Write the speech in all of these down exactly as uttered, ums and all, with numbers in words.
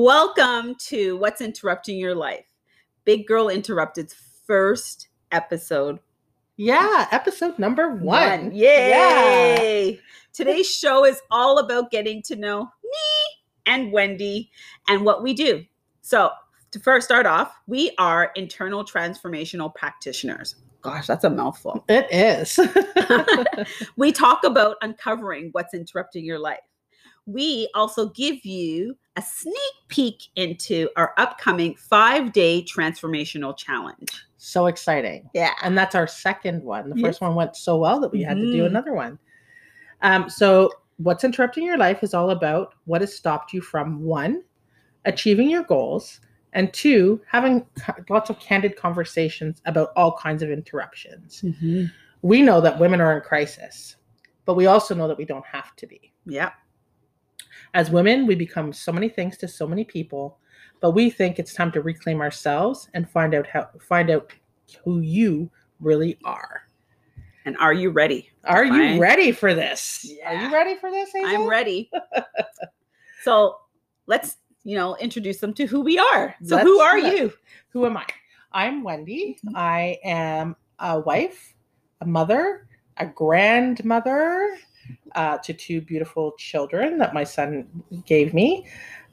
Welcome to What's Interrupting Your Life, Big Girl Interrupted's first episode. Yeah, episode number one. one. Yay! Yeah. Today's show is all about getting to know me and Wendy and what we do. So to first start off, we are internal transformational practitioners. Gosh, that's a mouthful. It is. We talk about uncovering what's interrupting your life. We also give you a sneak peek into our upcoming five-day transformational challenge. So exciting. Yeah. And that's our second one. The yes. first one went so well that we had mm. to do another one. Um, so what's interrupting your life is all about what has stopped you from, one, achieving your goals, and two, having lots of candid conversations about all kinds of interruptions. Mm-hmm. We know that women are in crisis, but we also know that we don't have to be. Yeah. As women, we become so many things to so many people, but we think it's time to reclaim ourselves and find out how find out who you really are. And are you ready? Are Fine. you ready for this? Yeah. Are you ready for this, Hazel? I'm ready. So let's, you know, introduce them to who we are. So let's who are you? Who am I? I'm Wendy. Mm-hmm. I am a wife, a mother, a grandmother, Uh, to two beautiful children that my son gave me.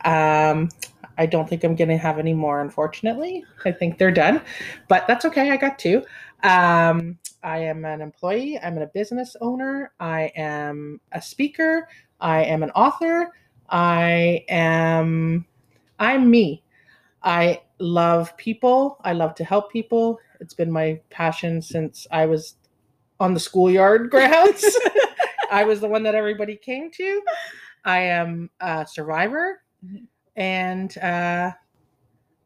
Um, I don't think I'm going to have any more, unfortunately. I think they're done, but that's okay. I got two. Um, I am an employee. I'm a business owner. I am a speaker. I am an author. I am, I'm me. I love people. I love to help people. It's been my passion since I was on the schoolyard grounds. I was the one that everybody came to. I am a survivor, and uh,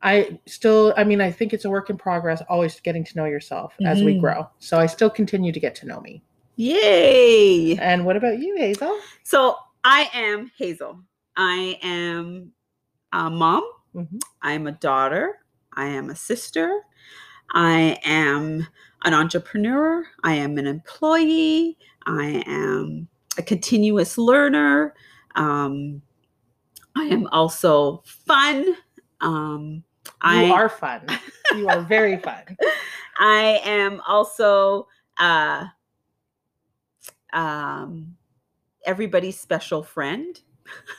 I still, I mean, I think it's a work in progress, always getting to know yourself mm-hmm. as we grow. So I still continue to get to know me. Yay. And what about you, Hazel? So I am Hazel. I am a mom. Mm-hmm. I'm a daughter. I am a sister. I am an entrepreneur. I am an employee. I am a continuous learner. Um, I am also fun. Um, you I, are fun. You are very fun. I am also uh, um, everybody's special friend.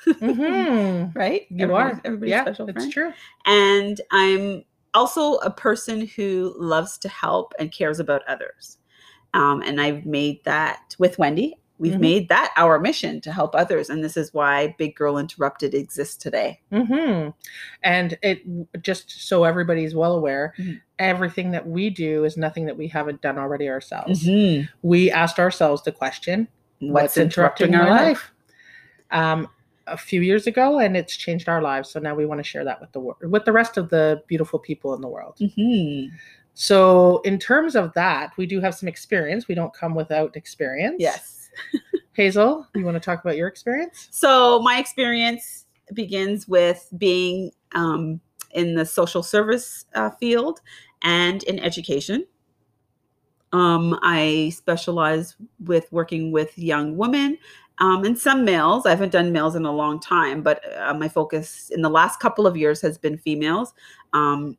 Mm-hmm. Right? You everybody's, are. Everybody's yeah, special friend. That's true. And I'm also a person who loves to help and cares about others. Um, and I've made that with Wendy. We've mm-hmm. made that our mission to help others. And this is why Big Girl Interrupted exists today. Mm-hmm. And it just so everybody's well aware, mm-hmm. everything that we do is nothing that we haven't done already ourselves. Mm-hmm. We asked ourselves the question, what's, what's interrupting, interrupting our, our life? life? Um, a few years ago, and it's changed our lives. So now we want to share that with the with the rest of the beautiful people in the world. Mm-hmm. So in terms of that, we do have some experience. We don't come without experience. Yes. Hazel, you want to talk about your experience? So my experience begins with being um, in the social service uh, field and in education. Um, I specialize with working with young women um, and some males. I haven't done males in a long time, but uh, my focus in the last couple of years has been females. Um,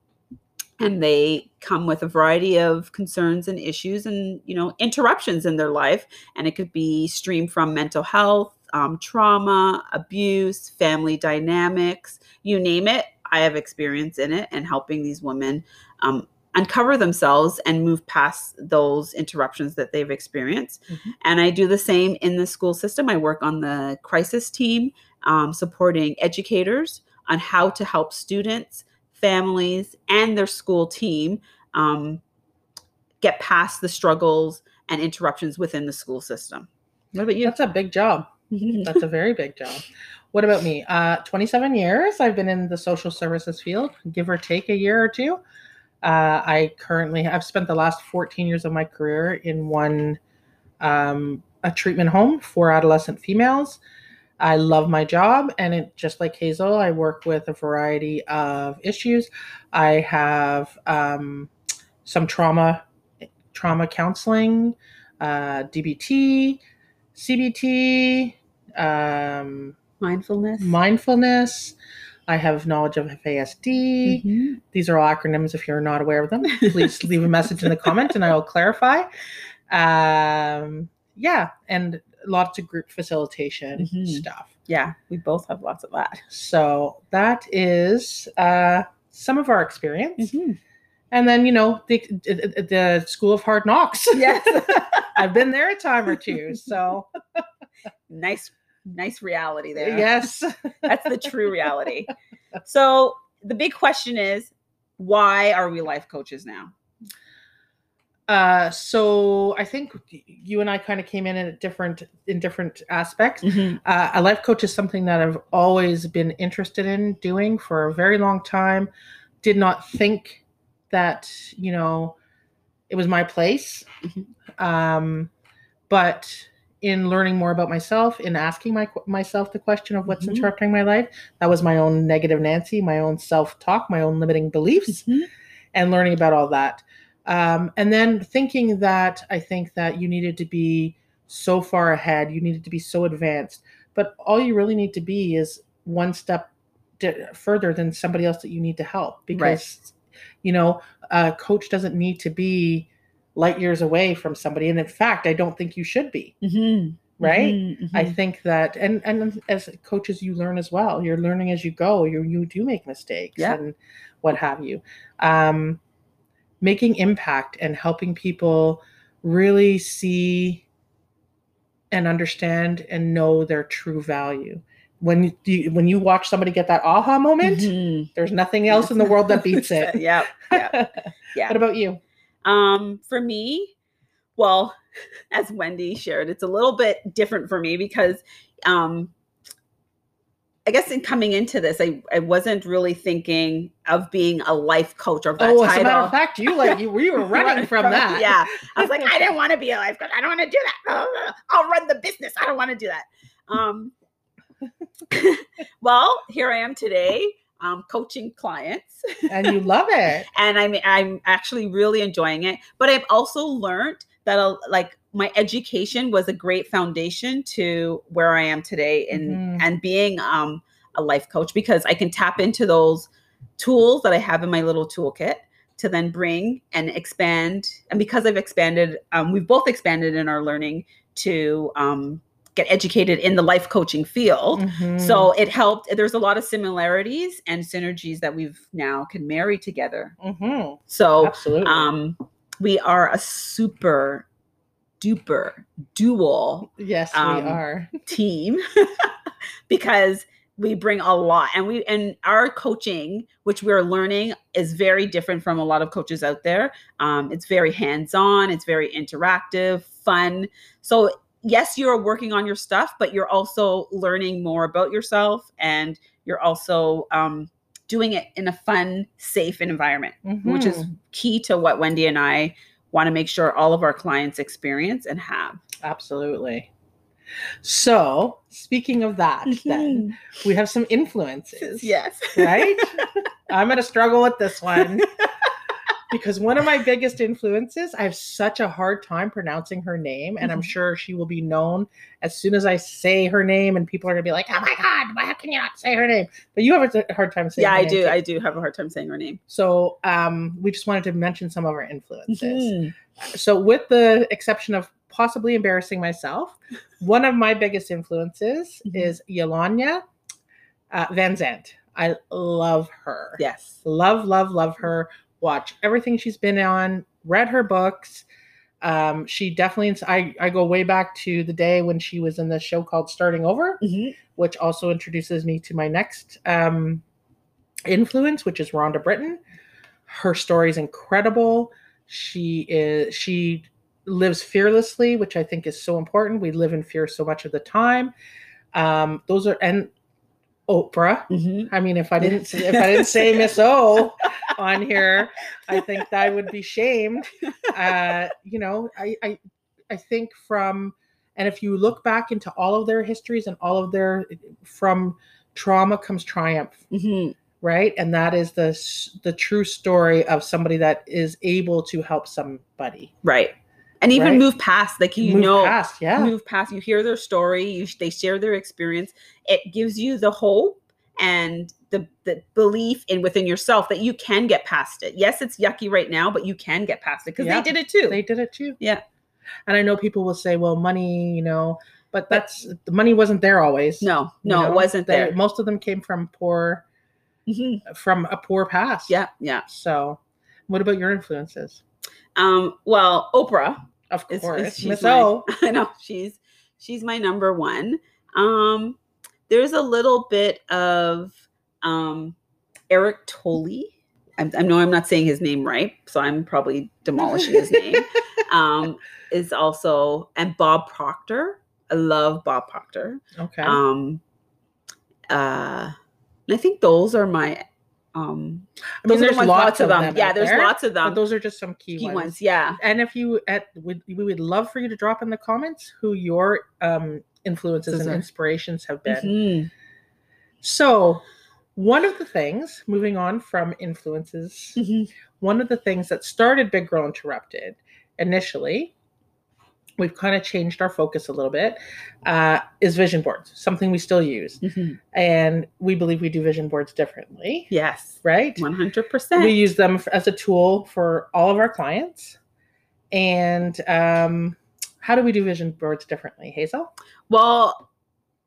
And they come with a variety of concerns and issues and, you know, interruptions in their life. And it could be streamed from mental health, um, trauma, abuse, family dynamics, you name it. I have experience in it and helping these women um, uncover themselves and move past those interruptions that they've experienced. Mm-hmm. And I do the same in the school system. I work on the crisis team, um, supporting educators on how to help students, families, and their school team um, get past the struggles and interruptions within the school system. What about you? That's a big job. That's a very big job. What about me? Uh, twenty-seven years. I've been in the social services field, give or take a year or two. Uh, I currently have spent the last fourteen years of my career in one um, a treatment home for adolescent females. I love my job, and it, just like Hazel, I work with a variety of issues. I have um, some trauma, trauma counseling, uh, D B T, C B T, um, mindfulness, mindfulness. I have knowledge of F A S D. Mm-hmm. These are all acronyms. If you're not aware of them, please leave a message in the comment and I will clarify. Um, yeah. And lots of group facilitation mm-hmm. stuff. Yeah. We both have lots of that. So that is uh, some of our experience. Mm-hmm. And then, you know, the, the School of Hard Knocks. Yes. I've been there a time or two. So nice. Nice reality there. Yes. That's the true reality. So the big question is, why are we life coaches now? Uh, so I think you and I kind of came in at different, in different aspects. Mm-hmm. Uh, a life coach is something that I've always been interested in doing for a very long time. Did not think that, you know, it was my place. Mm-hmm. Um, but in learning more about myself, in asking my, myself the question of what's mm-hmm. interrupting my life, that was my own negative Nancy, my own self-talk, my own limiting beliefs, mm-hmm. and learning about all that. Um, and then thinking that I think that you needed to be so far ahead, you needed to be so advanced, but all you really need to be is one step d- further than somebody else that you need to help. Because, right. you know, a coach doesn't need to be light years away from somebody. And in fact, I don't think you should be. Mm-hmm. Right. Mm-hmm, mm-hmm. I think that, and, and as coaches, you learn as well. You're learning as you go. You you do make mistakes yeah. and what have you. Um, making impact and helping people really see and understand and know their true value. When you, when you watch somebody get that aha moment, mm-hmm. there's nothing else in the world that beats it. yeah. Yeah. Yeah. What about you? Um, for me, well, as Wendy shared, it's a little bit different for me because, um, I guess in coming into this, I, I wasn't really thinking of being a life coach or that oh, title. As a matter of fact, you like you we were running from that. Yeah. I was like, I didn't want to be a life coach. I don't want to do that. I'll run the business. I don't want to do that. Um, well, here I am today. Um, coaching clients. And you love it. And I'm, I'm actually really enjoying it. But I've also learned that I'll, like my education was a great foundation to where I am today and, mm-hmm. and being um, a life coach, because I can tap into those tools that I have in my little toolkit to then bring and expand. And because I've expanded, um, we've both expanded in our learning to um, get educated in the life coaching field. Mm-hmm. So it helped. There's a lot of similarities and synergies that we've now can marry together. Mm-hmm. So absolutely. Um, we are a super duper dual. Yes, um, we are team because we bring a lot, and we, and our coaching, which we're learning, is very different from a lot of coaches out there. Um, it's very hands-on. It's very interactive, fun. So yes, you're working on your stuff, but you're also learning more about yourself, and you're also um, doing it in a fun, safe environment, mm-hmm. which is key to what Wendy and I want to make sure all of our clients experience and have. Absolutely. So speaking of that, mm-hmm. then we have some influences. Yes. Right? I'm going to struggle with this one. Because one of my biggest influences, I have such a hard time pronouncing her name. And mm-hmm. I'm sure she will be known as soon as I say her name, and people are going to be like, oh my God, why can you not say her name? But you have a hard time saying yeah, her I name. Yeah, I do. Too. I do have a hard time saying her name. So um, we just wanted to mention some of our influences. Mm-hmm. So with the exception of possibly embarrassing myself, one of my biggest influences mm-hmm. is Yelania uh, Van Zandt. I love her. Yes. Love, love, love her. Watch everything she's been on, read her books. Um, she definitely, I, I go way back to the day when she was in the show called Starting Over, mm-hmm. which also introduces me to my next um, influence, which is Rhonda Britton. Her story is incredible. She is, she lives fearlessly, which I think is so important. We live in fear so much of the time. Um, those are, and Oprah. Mm-hmm. I mean, if I didn't, if I didn't say Miss O on here, I think that I would be shamed. Uh, you know, I, I, I think from, and if you look back into all of their histories and all of their, from trauma comes triumph, mm-hmm. right? And that is the the true story of somebody that is able to help somebody, right? And even right. move past, like, you move know, past, yeah. move past, you hear their story, you, they share their experience. It gives you the hope and the, the belief in within yourself that you can get past it. Yes, it's yucky right now, but you can get past it because yeah, they did it too. They did it too. Yeah. And I know people will say, well, money, you know, but that's, but the money wasn't there always. No, no, you know? It wasn't they, there. Most of them came from poor, mm-hmm. from a poor past. Yeah. Yeah. So what about your influences? Um, well, Oprah, of course. Miss O. I know she's, she's my number one. Um, there's a little bit of, um, Eric Tolley. I, I know I'm not saying his name right, so I'm probably demolishing his name. Um, is also, and Bob Proctor. I love Bob Proctor. Okay. Um, uh, and I think those are my, um, I mean, there's the ones, lots, lots of them. them yeah, there's there, lots of them. But those are just some key, key ones. ones. Yeah. And if you, at, would, we would love for you to drop in the comments who your, um, influences and inspirations have been. Mm-hmm. So one of the things, moving on from influences, mm-hmm. one of the things that started Big Girl Interrupted initially, we've kind of changed our focus a little bit, uh, is vision boards, something we still use. Mm-hmm. And we believe we do vision boards differently. Yes. Right? one hundred percent. We use them as a tool for all of our clients. And um, how do we do vision boards differently, Hazel? Well,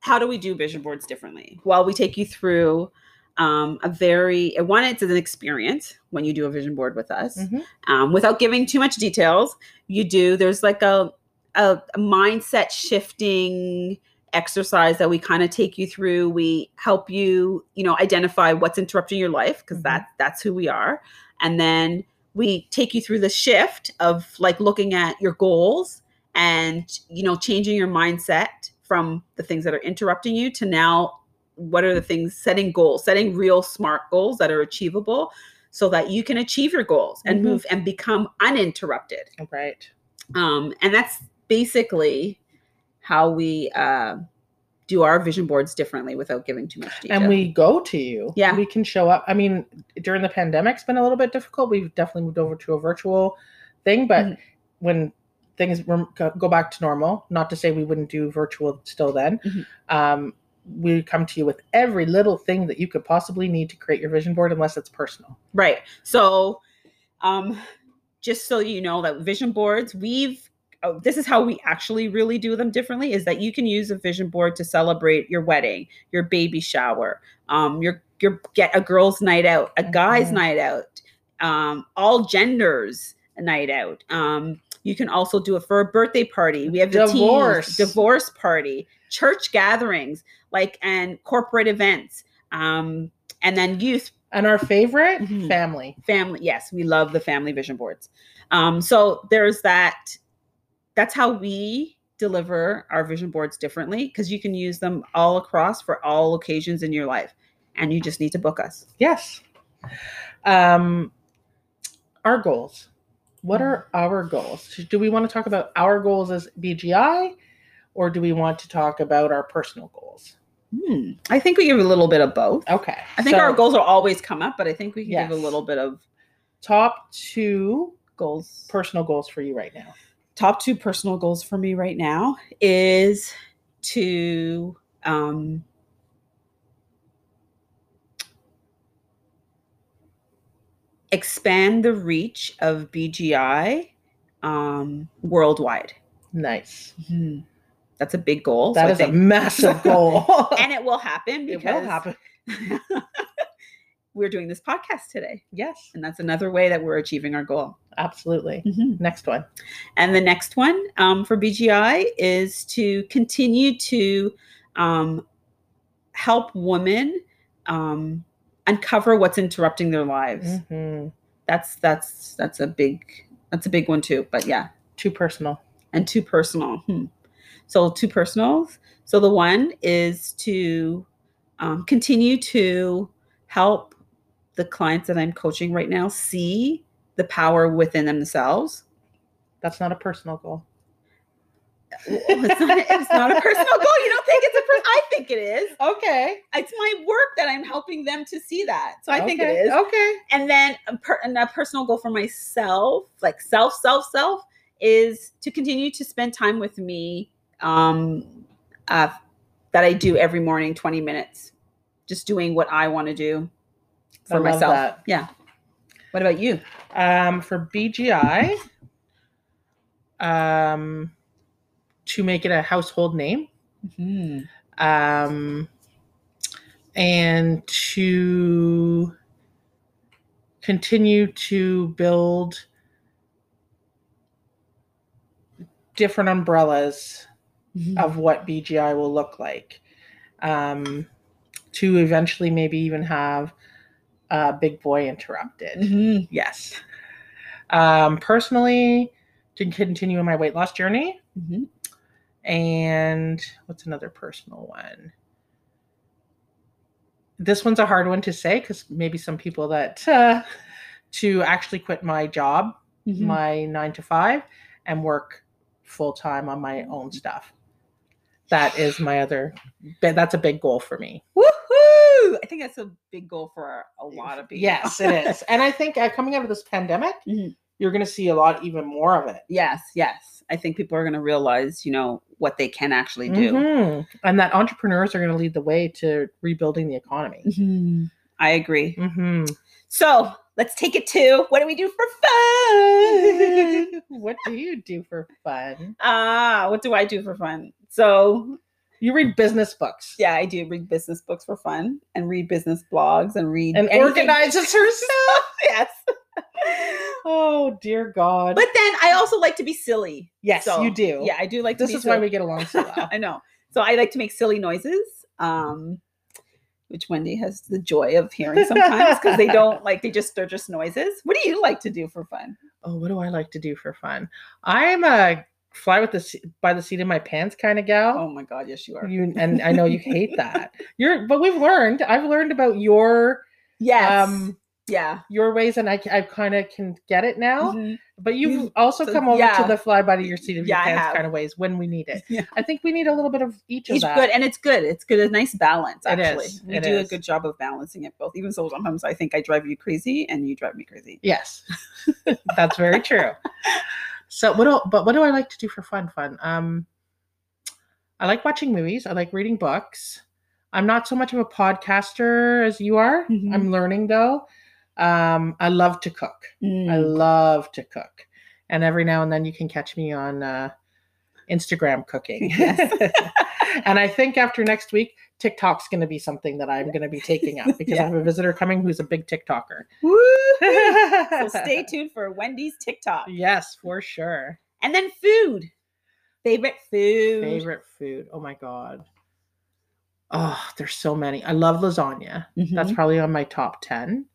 how do we do vision boards differently? Well, we take you through um, a very, one, it's an experience when you do a vision board with us. Mm-hmm. Um, without giving too much details, you do, there's like a, a mindset shifting exercise that we kind of take you through. We help you, you know, identify what's interrupting your life, because mm-hmm. that that's who we are. And then we take you through the shift of like looking at your goals and, you know, changing your mindset from the things that are interrupting you to now what are the things, setting goals, setting real smart goals that are achievable so that you can achieve your goals and mm-hmm. move and become uninterrupted. Right. Um, and that's basically how we uh, do our vision boards differently without giving too much detail. And we go to you. Yeah. We can show up. I mean, during the pandemic, it's been a little bit difficult. We've definitely moved over to a virtual thing. But mm-hmm. when things go back to normal, not to say we wouldn't do virtual still then, mm-hmm. um, we come to you with every little thing that you could possibly need to create your vision board, unless it's personal. Right. So um, just so you know that vision boards, we've Oh, this is how we actually really do them differently, is that you can use a vision board to celebrate your wedding, your baby shower, um, your, your get a girl's night out, a guy's mm-hmm. night out, um, all genders night out. Um, you can also do it for a birthday party. We have the divorce, teens, divorce party, church gatherings, like, and corporate events. Um, and then youth. And our favorite mm-hmm. family, family. Yes. We love the family vision boards. Um, so there's that. That's how we deliver our vision boards differently, because you can use them all across for all occasions in your life, and you just need to book us. Yes. Um, our goals. What are our goals? Do we want to talk about our goals as B G I, or do we want to talk about our personal goals? Hmm. I think we give a little bit of both. Okay. I think so, our goals will always come up, but I think we can yes. give a little bit of top two goals, personal goals for you right now. Top two personal goals for me right now is to um, expand the reach of B G I um, worldwide. Nice. Mm-hmm. That's a big goal. That so is I think. a massive goal. And it will happen. Because it will happen. We're doing this podcast today. Yes. And that's another way that we're achieving our goal. Absolutely. Mm-hmm. Next one. And the next one um, for B G I is to continue to um, help women um, uncover what's interrupting their lives. Mm-hmm. That's, that's, that's a big, that's a big one too, but yeah. Too personal. And too personal. Hmm. So two personals. So the one is to um, continue to help the clients that I'm coaching right now see the power within themselves. That's not a personal goal. It's not, it's not a personal goal. You don't think it's a personal? I think it is. Okay. It's my work that I'm helping them to see that. So I okay. think it is. Okay. And then a, per, and a personal goal for myself, like self, self, self, is to continue to spend time with me um, uh, that I do every morning, twenty minutes. just doing what I want to do for I love myself. That. Yeah. What about you? Um, for B G I, um, to make it a household name, mm-hmm. um, and to continue to build different umbrellas mm-hmm. of what B G I will look like. Um, to eventually maybe even have uh, Big Boy Interrupted. Mm-hmm. Yes. Um, personally, to continue my weight loss journey. Mm-hmm. And what's another personal one? This one's a hard one to say because maybe some people that uh, to actually quit my job, mm-hmm. my nine to five, and work full time on my own stuff. That is my other, that's a big goal for me. Woohoo! I think that's a big goal for a lot of people. Yes, it is. And I think uh, coming out of this pandemic, mm-hmm. you're going to see a lot, even more of it. Yes, yes. I think people are going to realize, you know, what they can actually do. Mm-hmm. And that entrepreneurs are going to lead the way to rebuilding the economy. Mm-hmm. I agree. Mm-hmm. So let's take it to, what do we do for fun? What do you do for fun? Ah, what do I do for fun? So you read business books. Yeah, I do read business books for fun and read business blogs and read. And anything. Organizes herself. Yes. Oh, dear God. But then I also like to be silly. Yes, so, you do. Yeah, I do like to this be This is silly. Why we get along so well. I know. So I like to make silly noises, um, which Wendy has the joy of hearing sometimes because they don't like, they just, they're just noises. What do you like to do for fun? Oh, what do I like to do for fun? I'm a... fly with the by the seat of my pants kind of gal. Oh my God, yes you are. You and I know you hate that. You're, but we've learned. I've learned about your, yes, um, yeah, your ways, and I I kind of can get it now. Mm-hmm. But you've you, also so, come over yeah. to the fly by your seat of yeah, your pants kind of ways when we need it. Yeah. I think we need a little bit of each, each of that. Good, and it's good. It's good. A nice balance. Actually, it is. we it do is. a good job of balancing it both. Even so, sometimes I think I drive you crazy, and you drive me crazy. Yes, that's very true. So what do, but what do I like to do for fun? Fun. Um, I like watching movies. I like reading books. I'm not so much of a podcaster as you are. Mm-hmm. I'm learning though. Um, I love to cook. Mm. I love to cook. And every now and then you can catch me on uh, Instagram cooking. Yes. And I think after next week, TikTok's going to be something that I'm going to be taking up because yeah. I have a visitor coming who's a big TikToker. Woo! So stay tuned for Wendy's TikTok. Yes, for sure. And then food. Favorite food. Favorite food. Oh my God. Oh, there's so many. I love lasagna. Mm-hmm. That's probably on my top ten.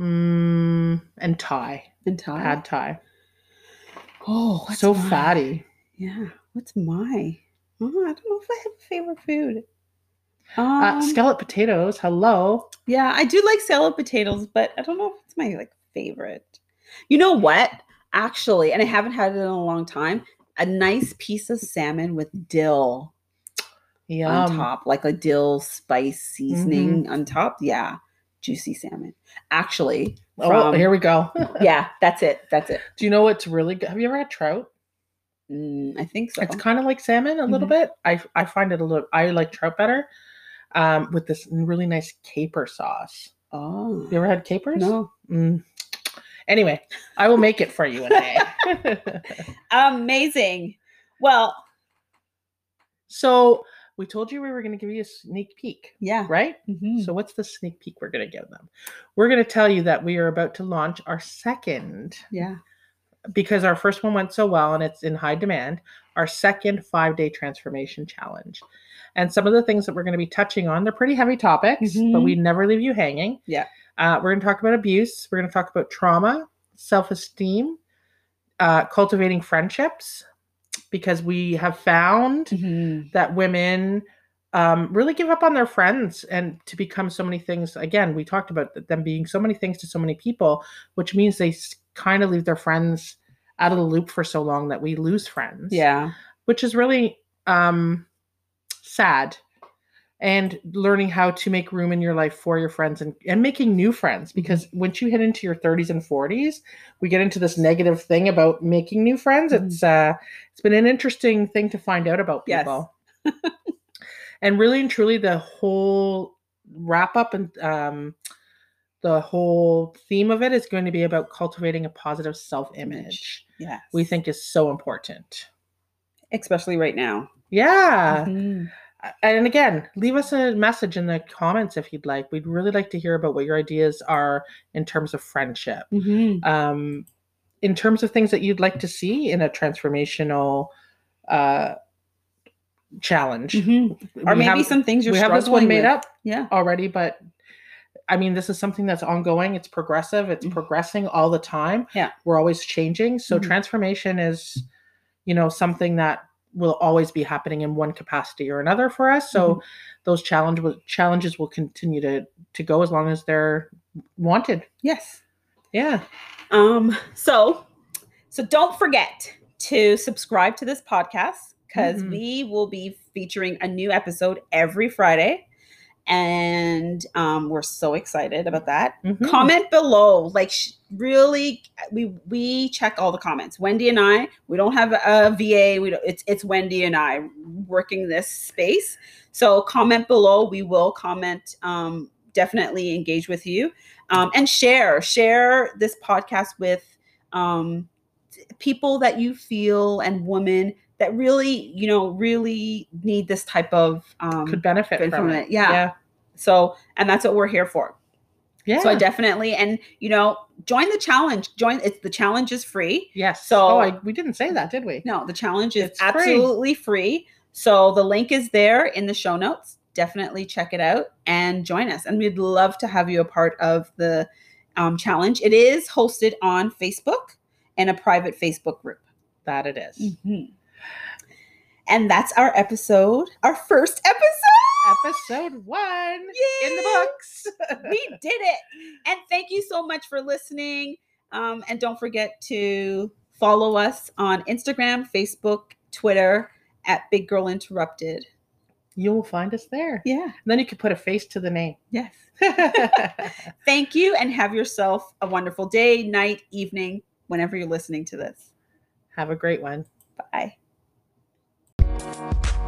Mm, and Thai. And Thai. Pad Thai. Oh, so my... fatty. Yeah. What's my? Oh, I don't know if I have a favorite food. Um, uh, scalloped potatoes. Hello. Yeah, I do like scalloped potatoes, but I don't know if it's my like favorite. You know what? Actually, and I haven't had it in a long time. A nice piece of salmon with dill Yum. on top, like a dill spice seasoning mm-hmm. on top. Yeah, juicy salmon. Actually, from, oh, here we go. Yeah, that's it. That's it. Do you know what's really good? Have you ever had trout? Mm, I think so. It's kind of like salmon a little mm-hmm. bit. I I find it a little. I like trout better, um, with this really nice caper sauce. Oh, you ever had capers? No. Mm. Anyway, I will make it for you one day. Amazing. Well, so we told you we were going to give you a sneak peek. Yeah. Right. Mm-hmm. So what's the sneak peek we're going to give them? We're going to tell you that we are about to launch our second. Yeah. Because our first one went so well and it's in high demand, our second five-day transformation challenge. And some of the things that we're going to be touching on, they're pretty heavy topics, mm-hmm. but we never leave you hanging. Yeah. Uh, we're going to talk about abuse. We're going to talk about trauma, self-esteem, uh, cultivating friendships, because we have found mm-hmm. that women um, really give up on their friends and to become so many things. Again, we talked about them being so many things to so many people, which means they kind of leave their friends out of the loop for so long that we lose friends. Yeah. Which is really um, sad. And learning how to make room in your life for your friends and, and making new friends. Because mm-hmm. once you hit into your thirties and forties, we get into this negative thing about making new friends. Mm-hmm. It's uh, it's been an interesting thing to find out about people. Yes. And really and truly, the whole wrap up and um, the whole theme of it is going to be about cultivating a positive self-image. Yes. We think is so important. Especially right now. Yeah. Mm-hmm. And again, leave us a message in the comments if you'd like. We'd really like to hear about what your ideas are in terms of friendship. Mm-hmm. Um, in terms of things that you'd like to see in a transformational uh, challenge. Mm-hmm. Or we maybe have, some things you're we struggling with. We have this one made with. up yeah. already, but I mean, this is something that's ongoing. It's progressive. It's mm-hmm. progressing all the time. Yeah. We're always changing. So mm-hmm. transformation is, you know, something that will always be happening in one capacity or another for us. So mm-hmm. those challenge challenges will continue to, to go as long as they're wanted. Yes. Yeah. Um, so, so don't forget to subscribe to this podcast, because mm-hmm. we will be featuring a new episode every Friday. And um, we're so excited about that. Mm-hmm. Comment below. Like sh- really, we we check all the comments. Wendy and I, we don't have a V A. We don't, it's it's Wendy and I working this space. So comment below. We will comment. Um, definitely engage with you, um, and share share this podcast with um, people that you feel and women that really, you know, really need this type of um, could benefit from, from it. it. Yeah. yeah. So, and that's what we're here for. Yeah. So I definitely, and you know, join the challenge. Join it's the challenge is free. Yes. So oh, I, we didn't say that, did we? No, the challenge is it's absolutely free. free. So the link is there in the show notes. Definitely check it out and join us. And we'd love to have you a part of the um, challenge. It is hosted on Facebook and a private Facebook group. That it is. Mm-hmm. And that's our episode, our first episode, episode one Yay! In the books. We did it. And thank you so much for listening. Um, and don't forget to follow us on Instagram, Facebook, Twitter at Big Girl Interrupted. You will find us there. Yeah. And then you can put a face to the name. Yes. Thank you. And have yourself a wonderful day, night, evening, whenever you're listening to this. Have a great one. Bye.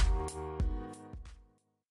you.